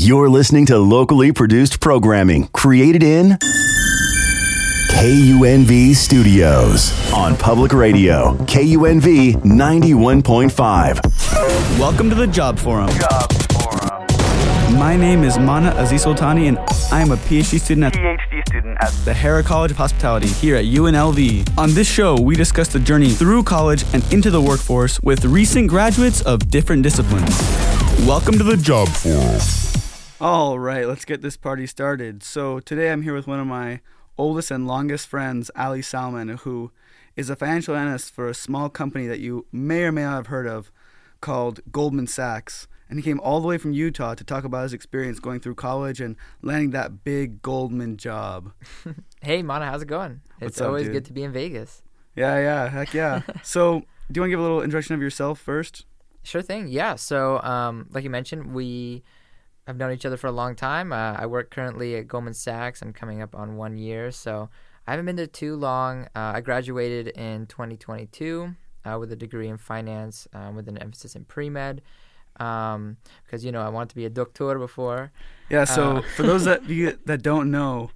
You're listening to locally produced programming created in KUNV Studios on public radio, KUNV 91.5. Welcome to the Job Forum. My name is Mana Azizoltani, and I am a PhD student at the Harrah College of Hospitality here at UNLV. On this show, we discuss the journey through college and into the workforce with recent graduates of different disciplines. Welcome to the Job Forum. All right, let's get this party started. So today I'm here with one of my oldest and longest friends, Ali Salman, who is a financial analyst for a small company that you may or may not have heard of called Goldman Sachs. And he came all the way from Utah to talk about his experience going through college and landing that big Goldman job. Hey, Mana, how's it going? It's always good to be in Vegas. Yeah, heck yeah. So do you want to give a little introduction of yourself first? Sure thing, yeah. So like you mentioned, we have known each other for a long time. I work currently at Goldman Sachs. I'm coming up on 1 year, so I haven't been there too long. I graduated in 2022 with a degree in finance with an emphasis in pre-med. Because I wanted to be a doctor before. Yeah. So for those that don't know,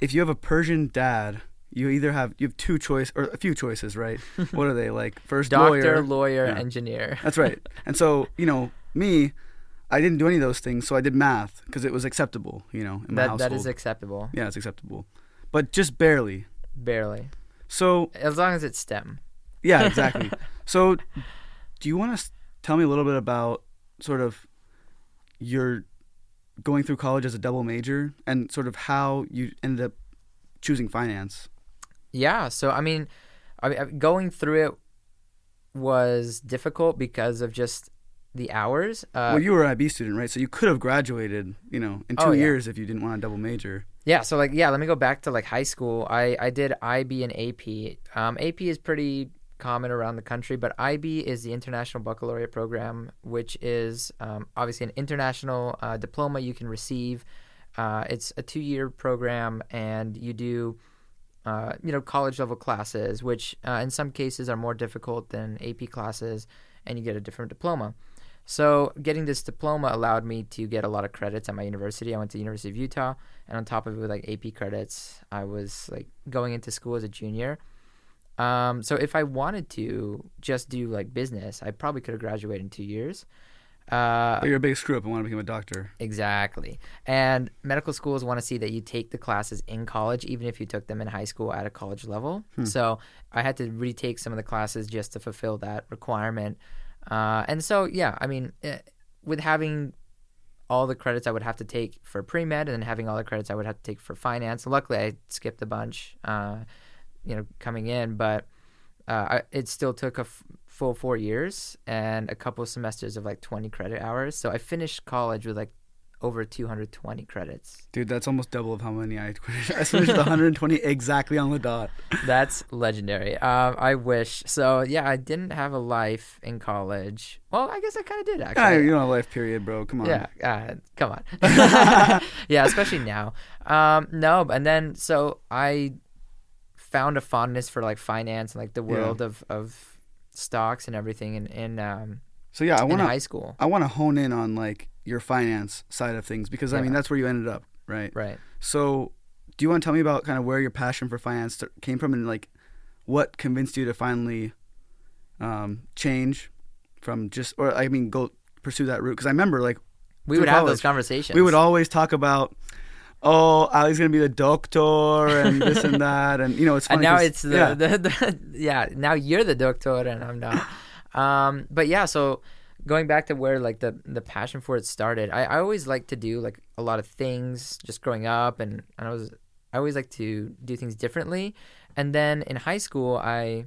if you have a Persian dad, you either have two choice or a few choices, right? What are they like? First, doctor, lawyer, yeah. Engineer. That's right. And so me, I didn't do any of those things. So I did math because it was acceptable. In my household. That is acceptable. Yeah, it's acceptable, but just barely. Barely. So as long as it's STEM. Yeah, exactly. So do you want to tell me a little bit about sort of you're going through college as a double major and sort of how you ended up choosing finance? Yeah. So, I mean, going through it was difficult because of just the hours. Well, you were an IB student, right? So you could have graduated, in 2 years if you didn't want a double major. Yeah. So let me go back to high school. I did IB and AP. AP is pretty common around the country, but IB is the International Baccalaureate Program, which is obviously an international diploma you can receive. It's a 2-year program, and you do college level classes, which in some cases are more difficult than AP classes, and you get a different diploma. So getting this diploma allowed me to get a lot of credits at my university. I went to the University of Utah, and on top of it with AP credits, I was going into school as a junior. So if I wanted to just do business, I probably could have graduated in 2 years. But you're a big screw up and want to become a doctor. Exactly. And medical schools want to see that you take the classes in college, even if you took them in high school at a college level. So I had to retake some of the classes just to fulfill that requirement. And so, with having all the credits I would have to take for pre-med and then having all the credits I would have to take for finance, luckily I skipped a bunch, coming in, but it still took a full 4 years and a couple of semesters of 20 credit hours. So I finished college with over 220 credits. Dude, that's almost double of how many I finished. I finished 120 exactly on the dot. That's legendary. I wish. So yeah, I didn't have a life in college. Well, I guess I kind of did actually. Yeah, you don't have a life period, bro. Come on. Yeah, come on. Yeah, especially now. No, and then so I found a fondness for finance and the world of stocks and everything in high school. I want to hone in on your finance side of things because I mean that's where you ended up, right? Right. So do you want to tell me about kind of where your passion for finance came from and what convinced you to finally change from go pursue that route? Because I remember we would have those conversations. We would always talk about, oh, Ali's going to be the doctor and this and that. And, it's funny. And now it's now you're the doctor and I'm not. But yeah, so going back to where the passion for it started, I always liked to do a lot of things just growing up. And I always liked to do things differently. And then in high school, I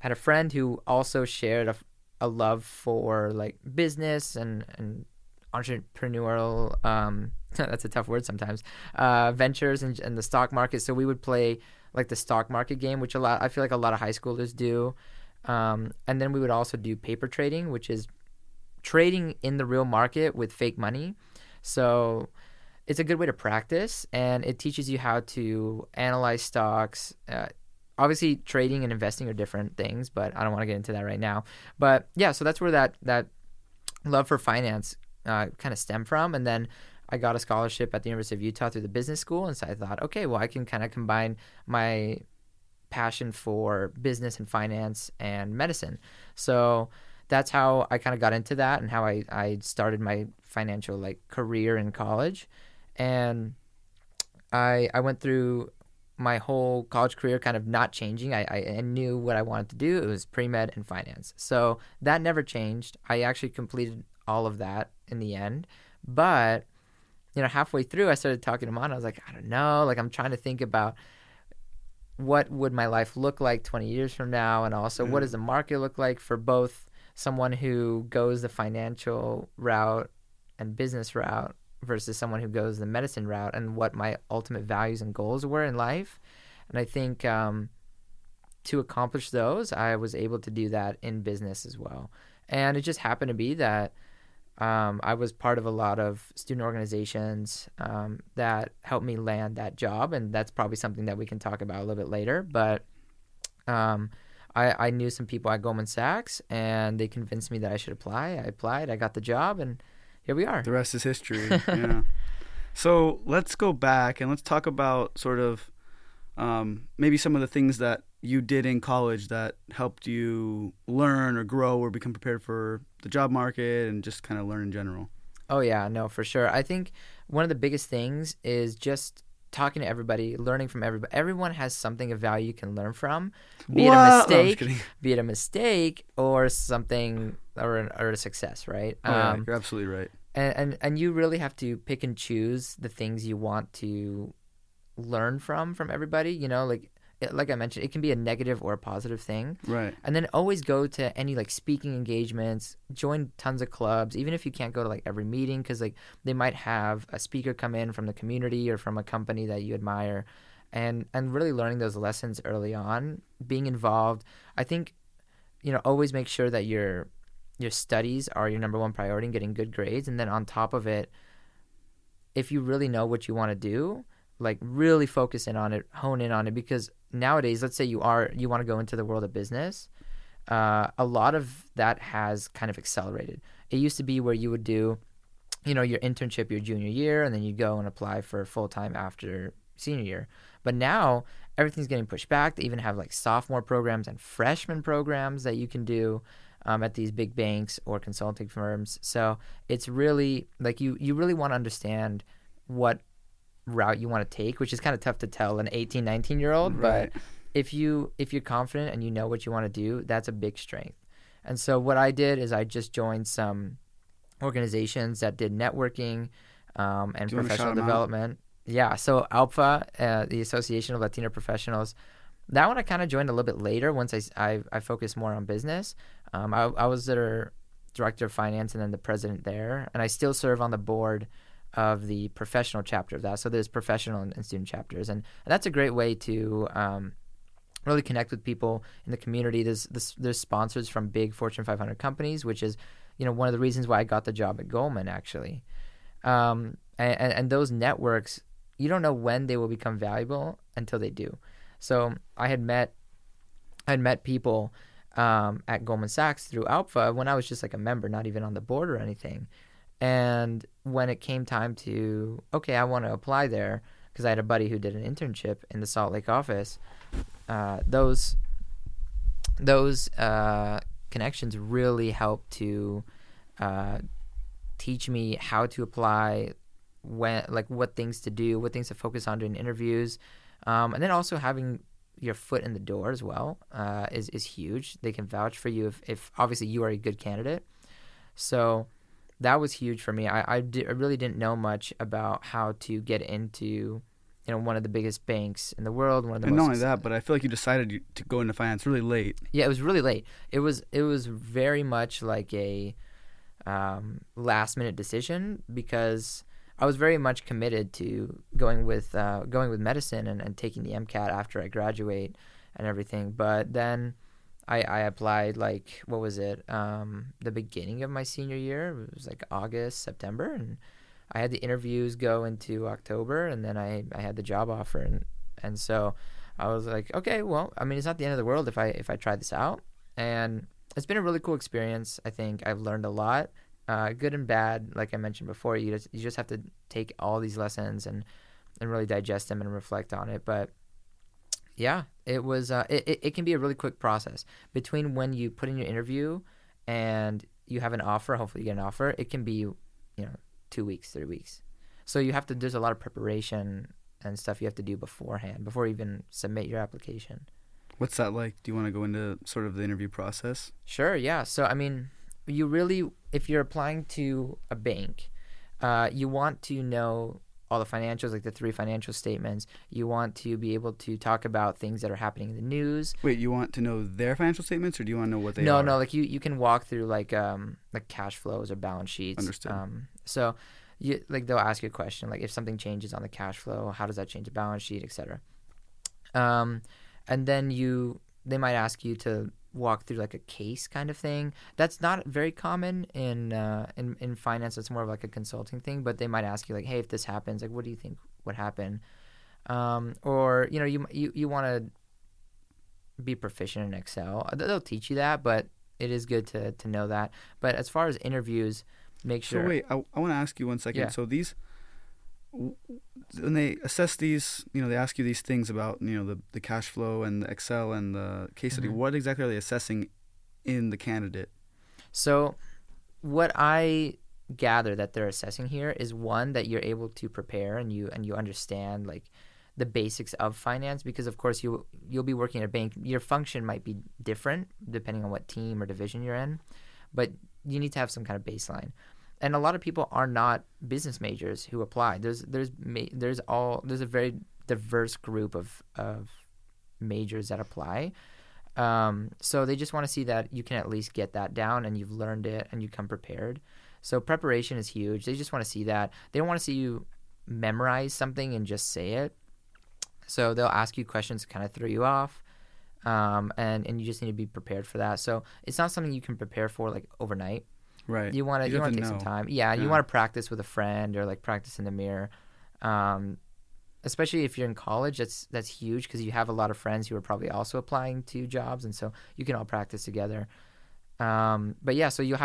had a friend who also shared a love for business and entrepreneurial that's a tough word sometimes ventures and the stock market. So we would play the stock market game, which I feel a lot of high schoolers do, and then we would also do paper trading, which is trading in the real market with fake money. So it's a good way to practice, and it teaches you how to analyze stocks. Obviously trading and investing are different things, but I don't want to get into that right now. But yeah, so that's where that love for finance kind of stem from. And then I got a scholarship at the University of Utah through the business school. And so I thought, okay, well, I can kind of combine my passion for business and finance and medicine. So that's how I kind of got into that and how I started my financial career in college. And I went through my whole college career kind of not changing. I knew what I wanted to do. It was pre-med and finance. So that never changed. I actually completed all of that in the end. But, halfway through, I started talking to Mana. I was like, I don't know. I'm trying to think about what would my life look like 20 years from now, and also what does the market look like for both someone who goes the financial route and business route versus someone who goes the medicine route, and what my ultimate values and goals were in life. And I think to accomplish those, I was able to do that in business as well. And it just happened to be that I was part of a lot of student organizations that helped me land that job. And that's probably something that we can talk about a little bit later. But I knew some people at Goldman Sachs, and they convinced me that I should apply. I applied, I got the job, and here we are. The rest is history. Yeah. So let's go back and let's talk about sort of maybe some of the things that you did in college that helped you learn or grow or become prepared for the job market and just kind of learn in general. Oh, yeah. No, for sure. I think one of the biggest things is just talking to everybody, learning from everybody. Everyone has something of value you can learn from, be it a mistake or something or a success, right? Oh, yeah, you're absolutely right. And you really have to pick and choose the things you want to learn from everybody. Like I mentioned, it can be a negative or a positive thing. Right. And then always go to any speaking engagements, join tons of clubs, even if you can't go to every meeting, because they might have a speaker come in from the community or from a company that you admire, and really learning those lessons early on, being involved. I think, always make sure that your studies are your number one priority and getting good grades. And then on top of it, if you really know what you want to do, really focus in on it, hone in on it, because nowadays, let's say you want to go into the world of business, a lot of that has kind of accelerated. It used to be where you would do, your internship your junior year, and then you go and apply for full-time after senior year. But now everything's getting pushed back. They even have sophomore programs and freshman programs that you can do at these big banks or consulting firms. So it's really you really want to understand what route you want to take, which is kind of tough to tell an 18, 19-year-old, right? But if you're confident and you know what you want to do, that's a big strength. And so what I did is I just joined some organizations that did networking and professional development. Yeah, so ALPFA, the Association of Latino Professionals, that one I kind of joined a little bit later once I focused more on business. I was their director of finance and then the president there, and I still serve on the board of the professional chapter of that. So there's professional and student chapters. And that's a great way to really connect with people in the community. There's sponsors from big Fortune 500 companies, which is, one of the reasons why I got the job at Goldman, actually. And those networks, you don't know when they will become valuable until they do. So I had met people at Goldman Sachs through ALPFA when I was just a member, not even on the board or anything. And when it came time to, okay, I want to apply there, because I had a buddy who did an internship in the Salt Lake office, those connections really helped to teach me how to apply, when, what things to do, what things to focus on during interviews. And then also having your foot in the door as well is huge. They can vouch for you if obviously you are a good candidate. So that was huge for me. I really didn't know much about how to get into, one of the biggest banks in the world. Not only that, but I feel like you decided to go into finance really late. Yeah, it was really late. It was very much a last minute decision, because I was very much committed to going with medicine and taking the MCAT after I graduate and everything. But then I applied the beginning of my senior year. It was August, September, and I had the interviews go into October, and then I had the job offer, and so I was okay, well, I mean, it's not the end of the world if I try this out. And it's been a really cool experience. I think I've learned a lot. Good and bad, like I mentioned before, you just have to take all these lessons and really digest them and reflect on it. But yeah, it was it can be a really quick process between when you put in your interview and you have an offer. Hopefully, you get an offer. It can be 2 weeks, 3 weeks. So you have to. There's a lot of preparation and stuff you have to do beforehand before you even submit your application. What's that like? Do you want to go into sort of the interview process? Sure. Yeah. So I mean, you really, if you're applying to a bank, you want to know all the financials, like the 3 financial statements. You want to be able to talk about things that are happening in the news. Wait, you want to know their financial statements, or do you want to know what they are? No, like you can walk through like cash flows or balance sheets. Understood. So you, like, they'll ask you a question, like if something changes on the cash flow, how does that change the balance sheet, et cetera. And then they might ask you to walk through like a case kind of thing. That's not very common in finance. It's more of like a consulting thing, but they might ask you like, hey, if this happens, like, what do you think would happen? Or, you want to be proficient in Excel. They'll teach you that, but it is good to know that. But as far as interviews, make sure. So wait, I want to ask you one second. Yeah. So these, when they assess these, they ask you these things about, the cash flow and the Excel and the case study. Mm-hmm. What exactly are they assessing in the candidate? So what I gather that they're assessing here is, one, that you're able to prepare and you understand like the basics of finance, because of course you'll be working at a bank. Your function might be different depending on what team or division you're in, but you need to have some kind of baseline. And a lot of people are not business majors who apply. There's a very diverse group of majors that apply. So they just want to see that you can at least get that down and you've learned it and you come prepared. So preparation is huge. They just want to see that. They don't want to see you memorize something and just say it. So they'll ask you questions to kind of throw you off. And you just need to be prepared for that. So it's not something you can prepare for like overnight. Right. You want to take some time. Yeah, you want to practice with a friend or like practice in the mirror. Especially if you're in college, that's huge because you have a lot of friends who are probably also applying to jobs, and so you can all practice together. But yeah, so you'll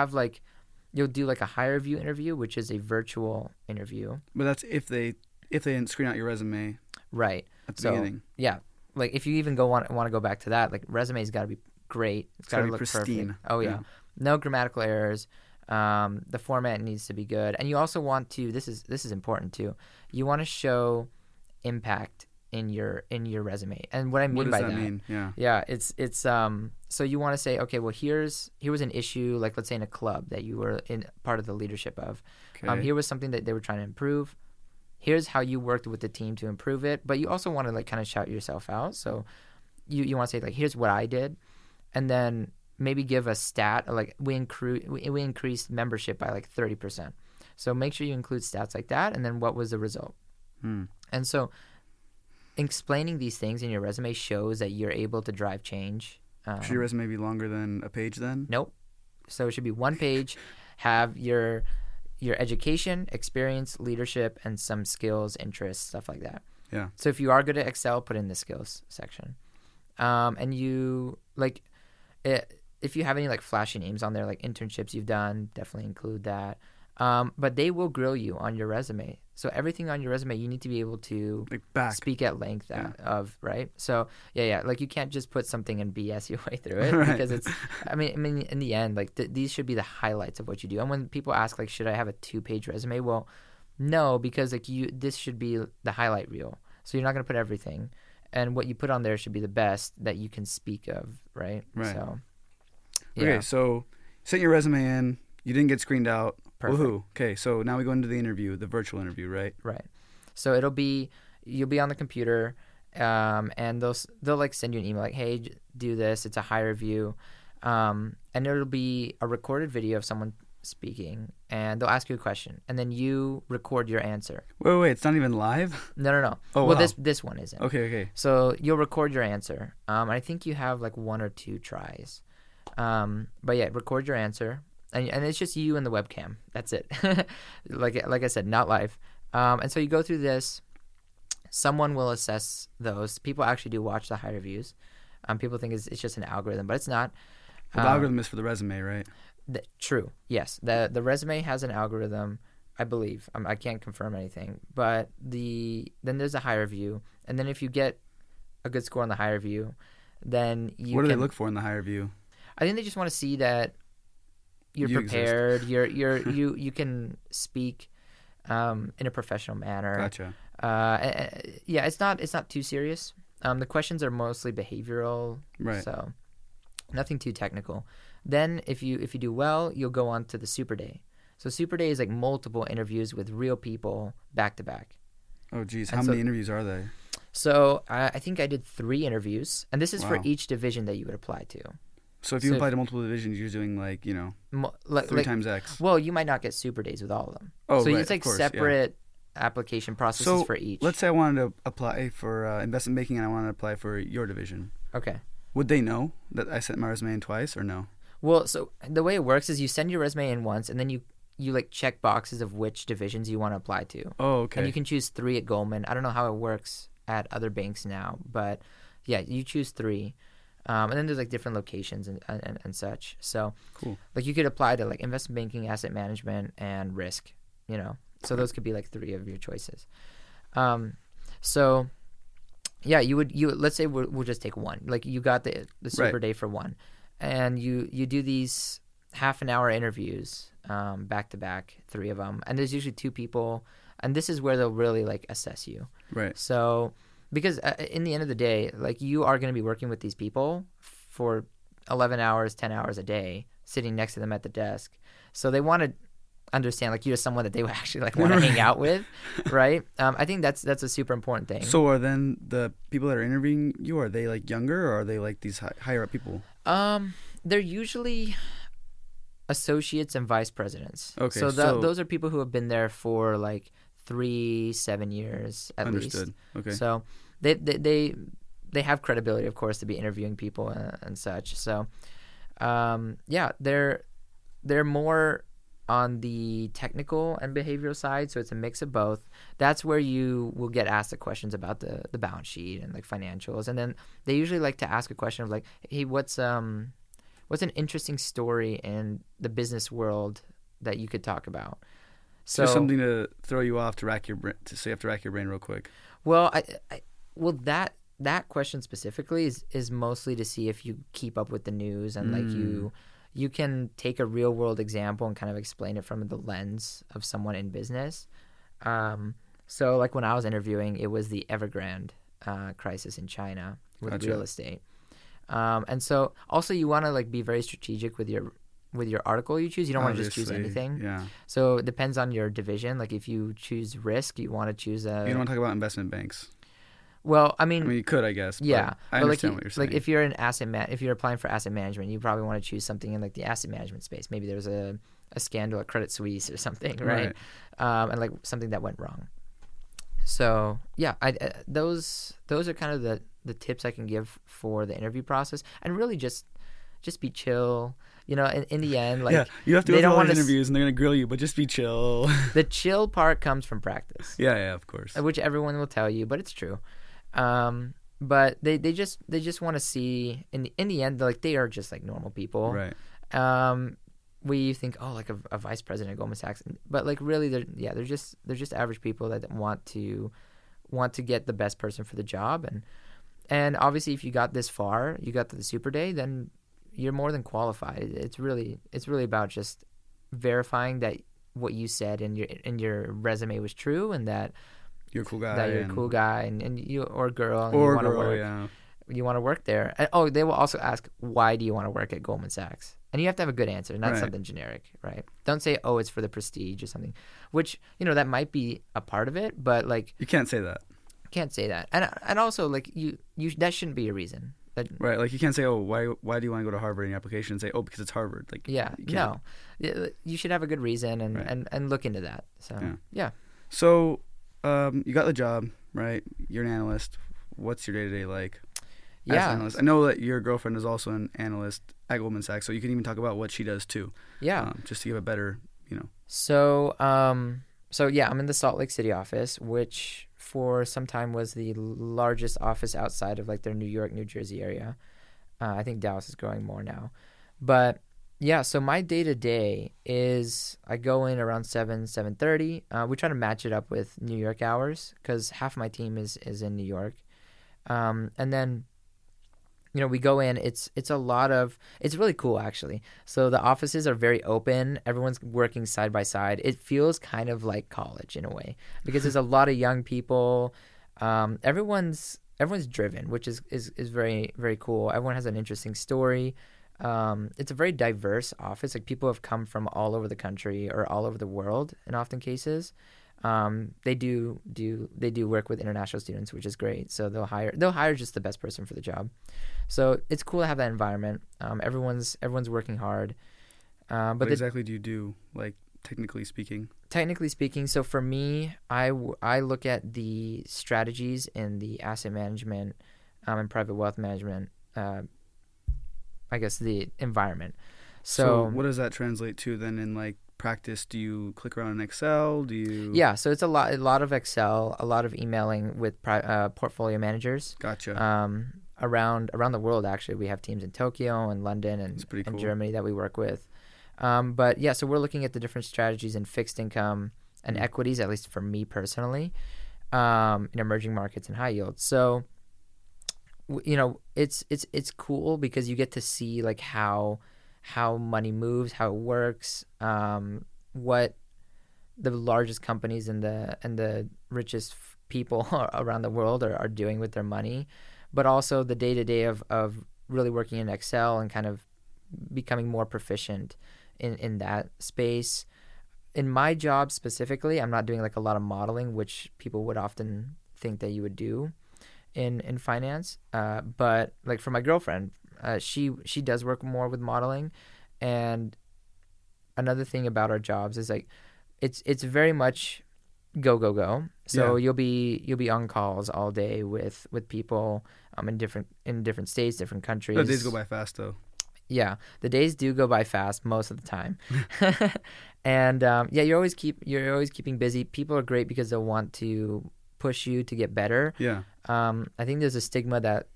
do like a HireVue interview, which is a virtual interview. But that's if they didn't screen out your resume. Right. At the beginning. Yeah, like if you even want to go back to that, like resume's got to be great. It's got to look pristine. Perfect. Oh yeah. No grammatical errors. The format needs to be good, and you also want to. This is important too. You want to show impact in your resume, and what I mean by that. What does that mean? Yeah. It's So you want to say, okay, well, here was an issue, like let's say in a club that you were in part of the leadership of. Okay. Here was something that they were trying to improve. Here's how you worked with the team to improve it. But you also want to like kind of shout yourself out. So you want to say like, here's what I did, and then maybe give a stat like we increased membership by like 30%. So make sure you include stats like that, and then what was the result? And so explaining these things in your resume shows that you're able to drive change. Should your resume be longer than a page then? Nope. So it should be one page, have your education, experience, leadership, and some skills, interests, stuff like that. Yeah. So if you are good at Excel, put in the skills section. And you like if you have any like flashy names on there, like internships you've done, definitely include that. But they will grill you on your resume. So everything on your resume, you need to be able to speak at length of, right? So yeah, like you can't just put something and BS your way through it because it's. I mean, in the end, like these should be the highlights of what you do. And when people ask like, should I have a 2-page resume? Well, no, because like this should be the highlight reel. So you're not gonna put everything. And what you put on there should be the best that you can speak of, right? Right. So, yeah. Okay, so sent your resume in. You didn't get screened out. Perfect. Woohoo. Okay, so now we go into the interview, the virtual interview, right? Right. So you'll be on the computer, and they'll like send you an email like, hey, do this. It's a HireVue, and it'll be a recorded video of someone speaking, and they'll ask you a question, and then you record your answer. Wait, it's not even live? No. Oh, well, wow. This one isn't. Okay. So you'll record your answer. I think you have like 1 or 2 tries. But yeah, record your answer, and it's just you and the webcam. That's it. Like I said, not live. And so you go through this. Someone will assess those. People actually do watch the HireVues. People think it's just an algorithm, but it's not. The algorithm is for the resume, right? True. Yes. The resume has an algorithm, I believe. I can't confirm anything. But then there's a HireVue. And then if you get a good score on the HireVue, then you What do they look for in the HireVue? I think they just want to see that you're prepared. Exist. You can speak in a professional manner. Gotcha. Yeah, it's not too serious. The questions are mostly behavioral, right? So nothing too technical. Then if you do well, you'll go on to the Super Day. So Super Day is like multiple interviews with real people back to back. Oh geez, how many interviews are they? So I think I did 3 interviews, and this is for each division that you would apply to. So if you apply to multiple divisions, you're doing like, you know, 3 times X. Well, you might not get Super Days with all of them. Oh, so right, it's like separate application processes for each. Let's say I wanted to apply for investment banking, and I wanted to apply for your division. Okay. Would they know that I sent my resume in twice or no? Well, so the way it works is you send your resume in once, and then you like check boxes of which divisions you want to apply to. Oh, okay. And you can choose 3 at Goldman. I don't know how it works at other banks now, but yeah, you choose 3. And then there's like different locations and such. So cool. Like you could apply to like investment banking, asset management, and risk, you know. So those could be like 3 of your choices. So yeah, you let's say we'll just take one. Like you got the Super Day for one, and you do these half an hour interviews back to back, 3 of them, and there's usually 2 people, and this is where they'll really like assess you. Right. So. Because in the end of the day, like you are going to be working with these people for 11 hours, 10 hours a day, sitting next to them at the desk. So they want to understand like you're someone that they would actually like want to hang out with, right? I think that's a super important thing. So are then the people that are interviewing you, are they like younger, or are they like these higher up people? They're usually associates and vice presidents. Okay. So those are people who have been there for like 3-7 years at Understood. Least. Okay. So they have credibility, of course, to be interviewing people and such. So yeah, they're more on the technical and behavioral side, so it's a mix of both. That's where you will get asked the questions about the balance sheet and like financials, and then they usually like to ask a question of like, hey, what's an interesting story in the business world that you could talk about? So something to throw you off to rack your brain. So you have to rack your brain real quick. Well, that question specifically is mostly to see if you keep up with the news and like you can take a real world example and kind of explain it from the lens of someone in business. So like when I was interviewing, it was the Evergrande crisis in China with real estate, and so also you want to like be very strategic with your article you choose. You don't want to just choose anything. Yeah. So it depends on your division. Like if you choose risk, you want to choose a... You don't want to talk about investment banks. Well, I mean you could, I guess. Yeah. But I understand like, what you're saying. Like if you're if you're applying for asset management, you probably want to choose something in like the asset management space. Maybe there was a scandal at Credit Suisse or something, right? And like something that went wrong. So yeah, those are kind of the tips I can give for the interview process, and really just be chill. You know, in the end, like you have to go through all these interviews, and they're gonna grill you, but just be chill. The chill part comes from practice. Yeah, of course. Which everyone will tell you, but it's true. But they just want to see in the end, like they are just like normal people. Right. We think like a vice president of Goldman Sachs, but like really they're just average people that want to get the best person for the job, and obviously if you got this far, you got to the Super Day, then you're more than qualified. It's really about just verifying that what you said in your resume was true, and that you're a cool guy. That you're a cool guy and you or girl. And or you girl, work, yeah. You want to work there. And, they will also ask, why do you want to work at Goldman Sachs? And you have to have a good answer, not something generic, right? Don't say, it's for the prestige or something, which that might be a part of it, but like you can't say that. And also like you that shouldn't be a reason. Right, like you can't say, why do you want to go to Harvard in your application, and say, because it's Harvard. Like, yeah, no, you should have a good reason and look into that. So yeah. So you got the job, right? You're an analyst. What's your day-to-day like? Yeah. As an analyst? I know that your girlfriend is also an analyst at Goldman Sachs, so you can even talk about what she does too. Yeah. Just to give a better, So, yeah, I'm in the Salt Lake City office, which for some time was the largest office outside of like their New York, New Jersey area. I think Dallas is growing more now, but Yeah, so my day-to-day is I go in around 7, 7:30. We try to match it up with New York hours because half my team is in New York. And then, you know, we go in. It's a lot of – it's really cool, actually. So the offices are very open. Everyone's working side by side. It feels kind of like college in a way because there's a lot of young people. Everyone's driven, which is very, very cool. Everyone has an interesting story. It's a very diverse office. Like, people have come from all over the country or all over the world in often cases. They do work with international students, which is great. So they'll hire just the best person for the job. So it's cool to have that environment. Everyone's working hard. But what exactly do you do, like, technically speaking? Technically speaking, so for me, I look at the strategies in the asset management and private wealth management. I guess the environment. So what does that translate to then in, like, practice? Do you click around in Excel? Yeah, so it's a lot of Excel, a lot of emailing with portfolio managers. Gotcha. Around the world, actually. We have teams in Tokyo and London and Germany that we work with. But yeah, so we're looking at the different strategies in fixed income and equities, at least for me personally, in emerging markets and high yield. So, you know, it's cool because you get to see, like, how money moves, how it works, what the largest companies and the richest people around the world are doing with their money, but also the day-to-day of really working in Excel and kind of becoming more proficient in that space. In my job specifically, I'm not doing, like, a lot of modeling, which people would often think that you would do in finance, but, like, for my girlfriend, she does work more with modeling. And another thing about our jobs is, like, it's very much go. So yeah. You'll be on calls all day with people in different states, different countries. The days go by fast, though. Yeah, the days do go by fast most of the time. And you're always keeping busy. People are great because they'll want to push you to get better. Yeah. I think there's a stigma that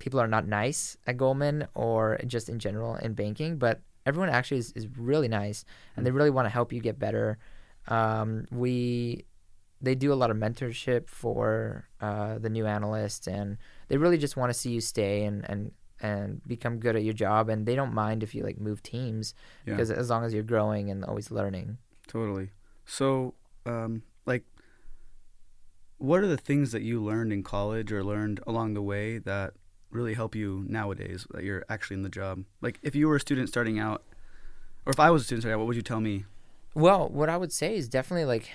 people are not nice at Goldman or just in general in banking, but everyone actually is really nice and they really want to help you get better. They do a lot of mentorship for the new analysts, and they really just want to see you stay and become good at your job, and they don't mind if you, like, move teams because as long as you're growing and always learning. Totally. So, what are the things that you learned in college or learned along the way that really help you nowadays that you're actually in the job? Like, if you were a student starting out, or if I was a student starting out, what would you tell me? Well, what I would say is definitely, like,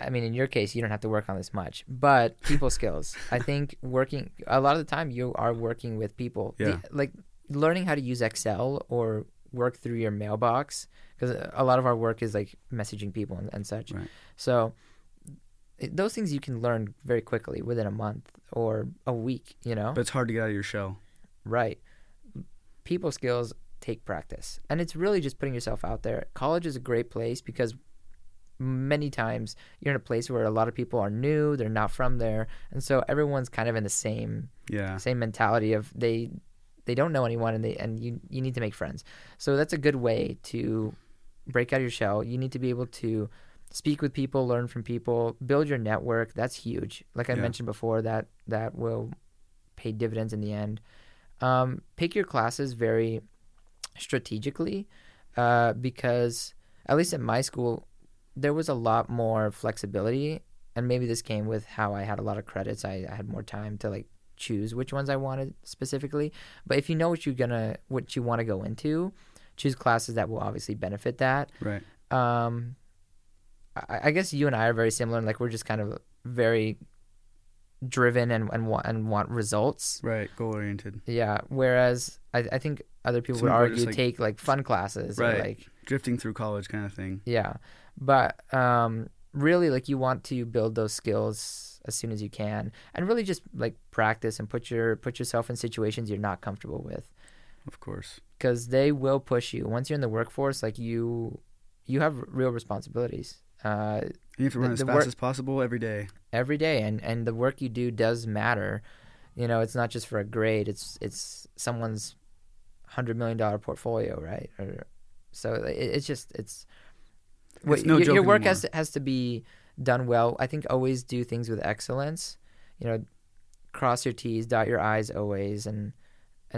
I mean, in your case, you don't have to work on this much, but people skills. I think working – a lot of the time you are working with people. Yeah. Learning how to use Excel or work through your mailbox, because a lot of our work is, like, messaging people and such. Right. So – those things you can learn very quickly within a month or a week, you know? But it's hard to get out of your shell. Right. People skills take practice. And it's really just putting yourself out there. College is a great place because many times you're in a place where a lot of people are new, they're not from there. And so everyone's kind of in the same mentality of they don't know anyone and you need to make friends. So that's a good way to break out of your shell. You need to be able to speak with people, learn from people, build your network. That's huge. Like I mentioned before, that will pay dividends in the end. Pick your classes very strategically because, at least at my school, there was a lot more flexibility. And maybe this came with how I had a lot of credits. I had more time to, like, choose which ones I wanted specifically. But if you know what you want to go into, choose classes that will obviously benefit that. Right. I guess you and I are very similar, and, like, we're just kind of very driven and want results. Right, goal-oriented. Yeah, whereas I think other people would argue take, like, fun classes. Right, or, like, drifting through college kind of thing. Yeah, but really, like, you want to build those skills as soon as you can and really just, like, practice and put yourself in situations you're not comfortable with. Of course. Because they will push you. Once you're in the workforce, like, you have real responsibilities. You have to run as fast as possible every day, and the work you do does matter. You know, it's not just for a grade. It's someone's $100 million portfolio, right? Or So it's just your work has to be done well. I think always do things with excellence. You know, cross your T's, dot your I's always, and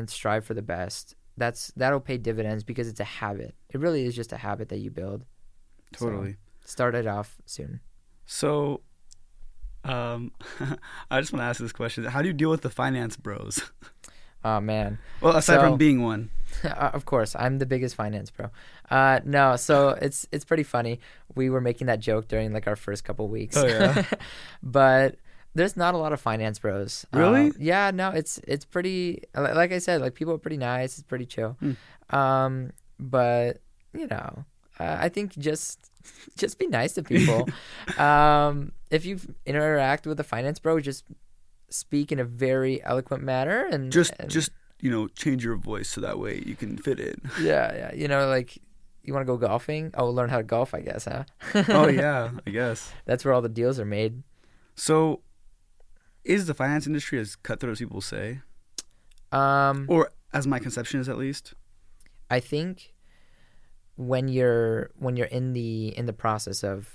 strive for the best. That'll pay dividends because it's a habit. It really is just a habit that you build. Totally. So start it off soon. So, I just want to ask this question: how do you deal with the finance bros? Oh man. Well, aside from being one. Of course, I'm the biggest finance bro. No, so it's pretty funny. We were making that joke during like our first couple weeks. Oh yeah. But there's not a lot of finance bros. Really? Yeah, no, it's pretty, like I said, like people are pretty nice, it's pretty chill. But, you know, I think just be nice to people. If you interact with a finance bro, just speak in a very eloquent manner and just you know, change your voice so that way you can fit in. Yeah. You know, like you want to go golfing? Oh, learn how to golf, I guess, huh? Oh yeah, I guess. That's where all the deals are made. So is the finance industry as cutthroat as people say? Or as my conception is, at least? I think when you're in the process of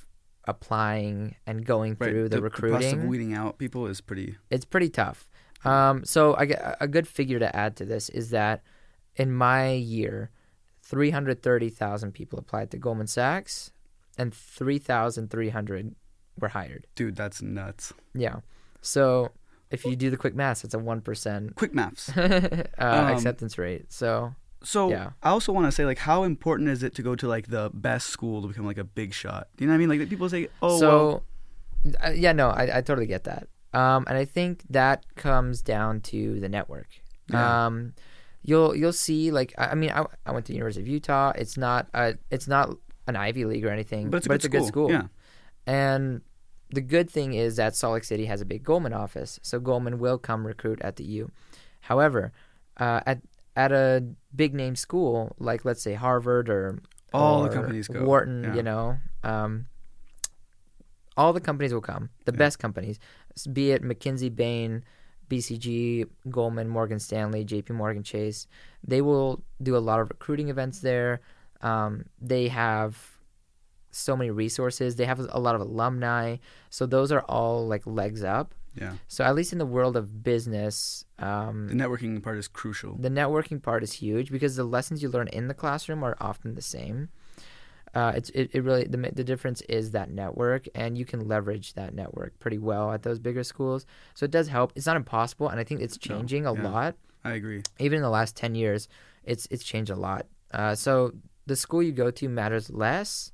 applying and going through the recruiting, the process of weeding out people is pretty tough. So a good figure to add to this is that in my year, 330,000 people applied to Goldman Sachs and 3,300 were hired. Dude, that's nuts. Yeah. So if you do the quick maths, it's a 1%. Quick maths. Acceptance rate. So yeah. I also want to say, like, how important is it to go to like the best school to become like a big shot? You know what I mean? Like people say, oh, so, well. Yeah, no, I totally get that. And I think that comes down to the network. Yeah. You'll see, like, I went to the University of Utah. It's not an Ivy League or anything, but it's a good school. Yeah. And the good thing is that Salt Lake City has a big Goldman office, so Goldman will come recruit at the U. However, at a big name school like, let's say, Harvard or all the companies go. Wharton, yeah. You know, all the companies will come, the best companies, be it McKinsey, Bain, BCG, Goldman, Morgan Stanley, J.P. Morgan Chase. They will do a lot of recruiting events there. They have so many resources. They have a lot of alumni. So those are all like legs up. Yeah. So at least in the world of business, the networking part is crucial. The networking part is huge because the lessons you learn in the classroom are often the same. It really the difference is that network, and you can leverage that network pretty well at those bigger schools. So it does help. It's not impossible, and I think it's changing a lot. I agree. Even in the last 10 years, it's changed a lot. So the school you go to matters less,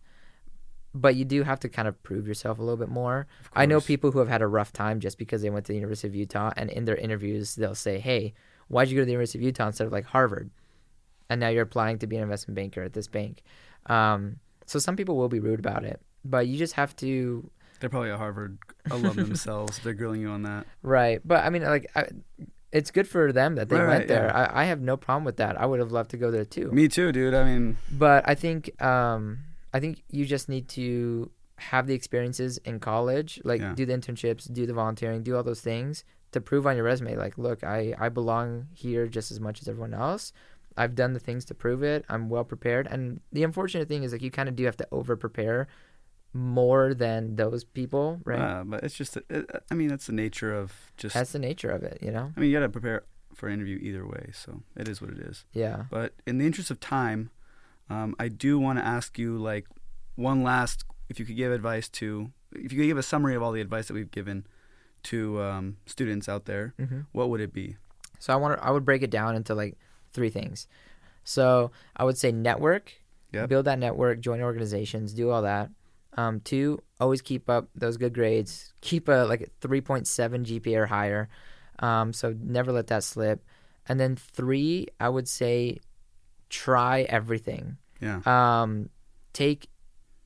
but you do have to kind of prove yourself a little bit more. I know people who have had a rough time just because they went to the University of Utah, and in their interviews they'll say, "Hey, why'd you go to the University of Utah instead of like Harvard?" And now you're applying to be an investment banker at this bank. So some people will be rude about it, but you just have to. They're probably a Harvard alum themselves. They're grilling you on that. Right. But I mean, like, it's good for them that they went there. Yeah. I have no problem with that. I would have loved to go there too. Me too, dude. I mean. But I think you just need to have the experiences in college, like do the internships, do the volunteering, do all those things to prove on your resume, like, look, I belong here just as much as everyone else. I've done the things to prove it. I'm well prepared. And the unfortunate thing is, like, you kind of do have to over prepare more than those people, right? But it's just, that's the nature of just. That's the nature of it, you know? I mean, you got to prepare for an interview either way. So it is what it is. Yeah. But in the interest of time, I do want to ask you, like, one last, if you could give a summary of all the advice that we've given to students out there, what would it be? So I would break it down into, like, 3 things. So I would say network, build that network, join organizations, do all that. 2, always keep up those good grades. Keep a 3.7 GPA or higher. So never let that slip. And then 3, I would say try everything. Yeah. Take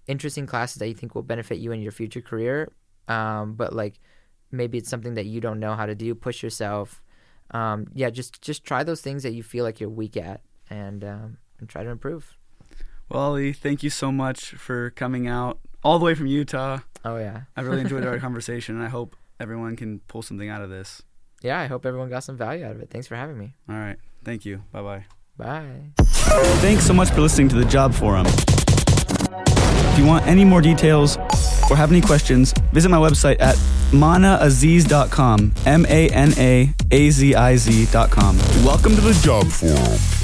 interesting classes that you think will benefit you in your future career. But like maybe it's something that you don't know how to do. Push yourself. Just try those things that you feel like you're weak at and try to improve. Well, Ali, thank you so much for coming out all the way from Utah. Oh, yeah. I really enjoyed our conversation, and I hope everyone can pull something out of this. Yeah, I hope everyone got some value out of it. Thanks for having me. All right. Thank you. Bye-bye. Bye. Thanks so much for listening to The Job Forum. If you want any more details or have any questions, visit my website at manaaziz.com, MANAAZIZ.com. Welcome to The Job Forum.